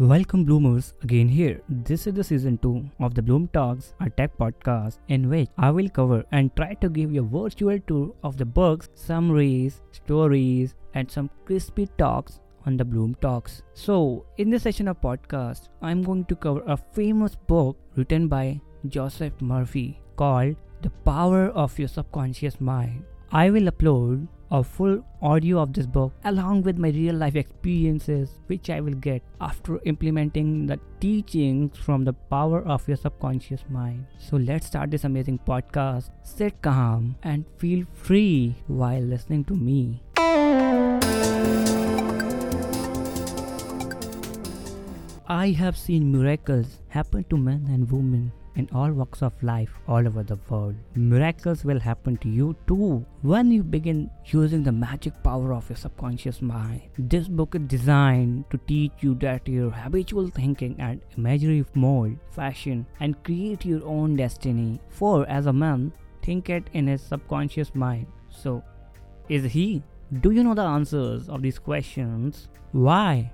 Welcome Bloomers again here. This is the season 2 of the Bloom Talks Attack Podcast, in which I will cover and try to give you a virtual tour of the books, summaries, stories and some crispy talks on the Bloom Talks. So in this session of podcast, I am going to cover a famous book written by Joseph Murphy called The Power Of Your Subconscious Mind. I will upload a full audio of this book along with my real life experiences, which I will get after implementing the teachings from The Power of Your Subconscious Mind. So let's start this amazing podcast. Sit calm and feel free while listening to me. I have seen miracles happen to men and women in all walks of life all over the world. Miracles will happen to you too when you begin using the magic power of your subconscious mind. This book is designed to teach you that your habitual thinking and imaginary mold fashion and create your own destiny. For as a man thinketh in his subconscious mind, so is he. Do you know the answers of these questions? Why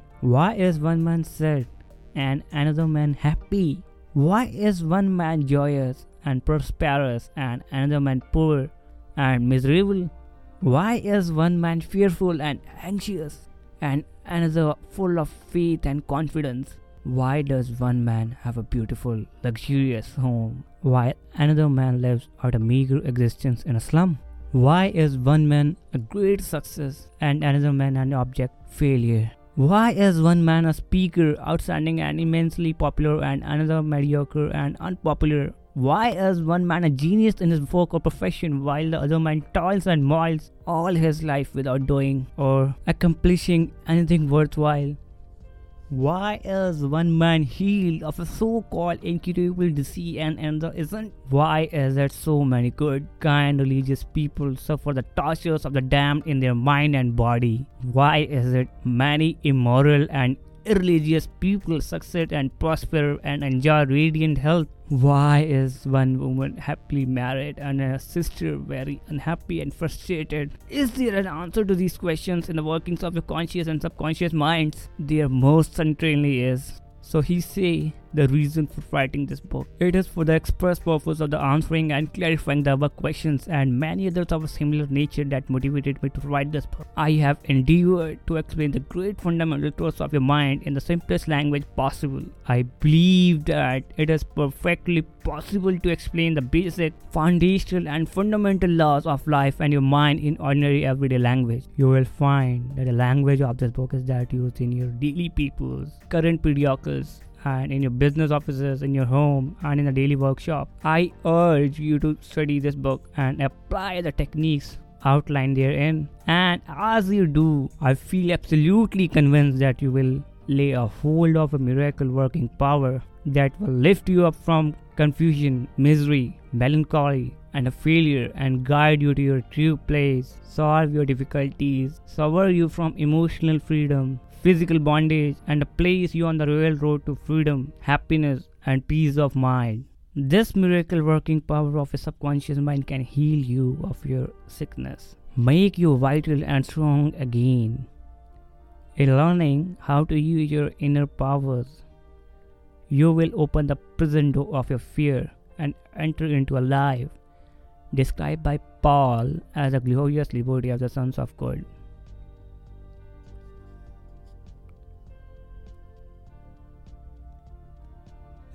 is one man sad and another man happy? Why is one man joyous and prosperous and another man poor and miserable? Why is one man fearful and anxious and another full of faith and confidence? Why does one man have a beautiful, luxurious home while another man lives out a meager existence in a slum? Why is one man a great success and another man an abject failure? Why is one man a speaker, outstanding and immensely popular, and another mediocre and unpopular? Why is one man a genius in his work or profession while the other man toils and moils all his life without doing or accomplishing anything worthwhile? Why is one man healed of a so-called incurable disease and another isn't? Why is it so many good, kind, religious people suffer the tortures of the damned in their mind and body? Why is it many immoral and irreligious people succeed and prosper and enjoy radiant health? Why is one woman happily married and her sister very unhappy and frustrated? Is there an answer to these questions in the workings of your conscious and subconscious minds? There most certainly is. So he say the reason for writing this book. It is for the express purpose of the answering and clarifying the above questions and many others of a similar nature that motivated me to write this book. I have endeavored to explain the great fundamental truths of your mind in the simplest language possible. I believe that it is perfectly possible to explain the basic, foundational and fundamental laws of life and your mind in ordinary everyday language. You will find that the language of this book is that used in your daily peoples, current periodicals, and in your business offices, in your home and in a daily workshop. I urge you to study this book and apply the techniques outlined therein, and as you do, I feel absolutely convinced that you will lay a hold of a miracle working power that will lift you up from confusion, misery, melancholy and a failure, and guide you to your true place, solve your difficulties, sever you from emotional freedom, physical bondage, and place you on the real road to freedom, happiness, and peace of mind. This miracle working power of a subconscious mind can heal you of your sickness, make you vital and strong again. In learning how to use your inner powers, you will open the prison door of your fear and enter into a life described by Paul as a glorious liberty of the sons of God.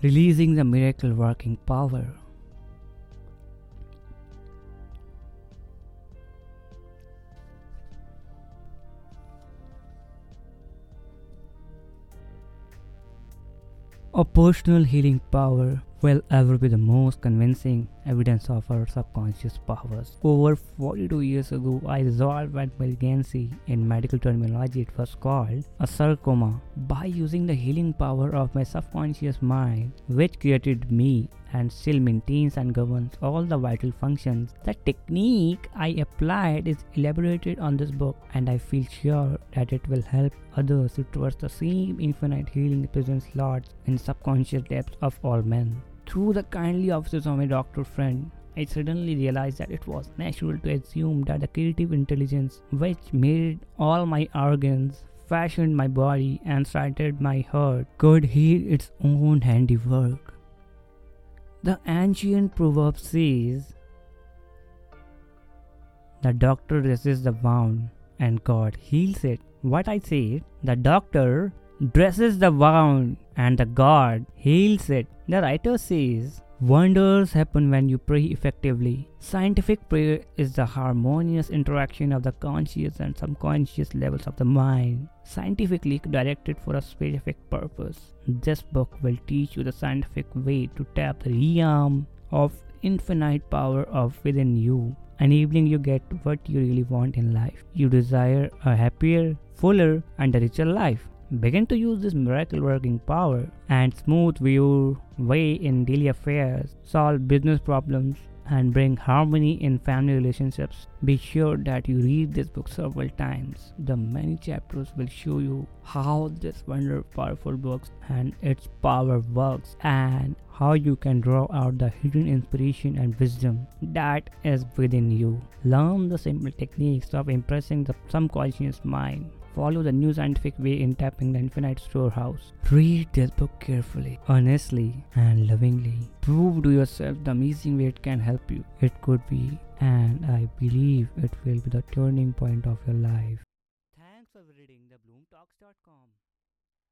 Releasing the miracle working power. Our personal healing power will ever be the most convincing evidence of our subconscious powers. Over 42 years ago, I resolved what malignancy, in medical terminology it was called a sarcoma, by using the healing power of my subconscious mind, which created me and still maintains and governs all the vital functions. The technique I applied is elaborated on this book, and I feel sure that it will help others towards the same infinite healing presence lodged in subconscious depths of all men. Through the kindly offices of my doctor friend, I suddenly realized that it was natural to assume that the creative intelligence which made all my organs fashioned my body and started my heart could heal its own handiwork. The ancient proverb says, the doctor dresses the wound and God heals it. What I said, the doctor dresses the wound and the God heals it. The writer says, wonders happen when you pray effectively. Scientific prayer is the harmonious interaction of the conscious and subconscious levels of the mind, scientifically directed for a specific purpose. This book will teach you the scientific way to tap the realm of infinite power of within you, enabling you get what you really want in life. You desire a happier, fuller, and a richer life. Begin to use this miracle working power and smooth your way in daily affairs, solve business problems, and bring harmony in family relationships. Be sure that you read this book several times. The many chapters will show you how this wonderful, powerful book and its power works, and how you can draw out the hidden inspiration and wisdom that is within you. Learn the simple techniques of impressing the subconscious mind. Follow the new scientific way in tapping the infinite storehouse. Read this book carefully, honestly, and lovingly. Prove to yourself the amazing way it can help you. It could be, and I believe it will be, the turning point of your life. Thanks for reading the BloomTalks.com.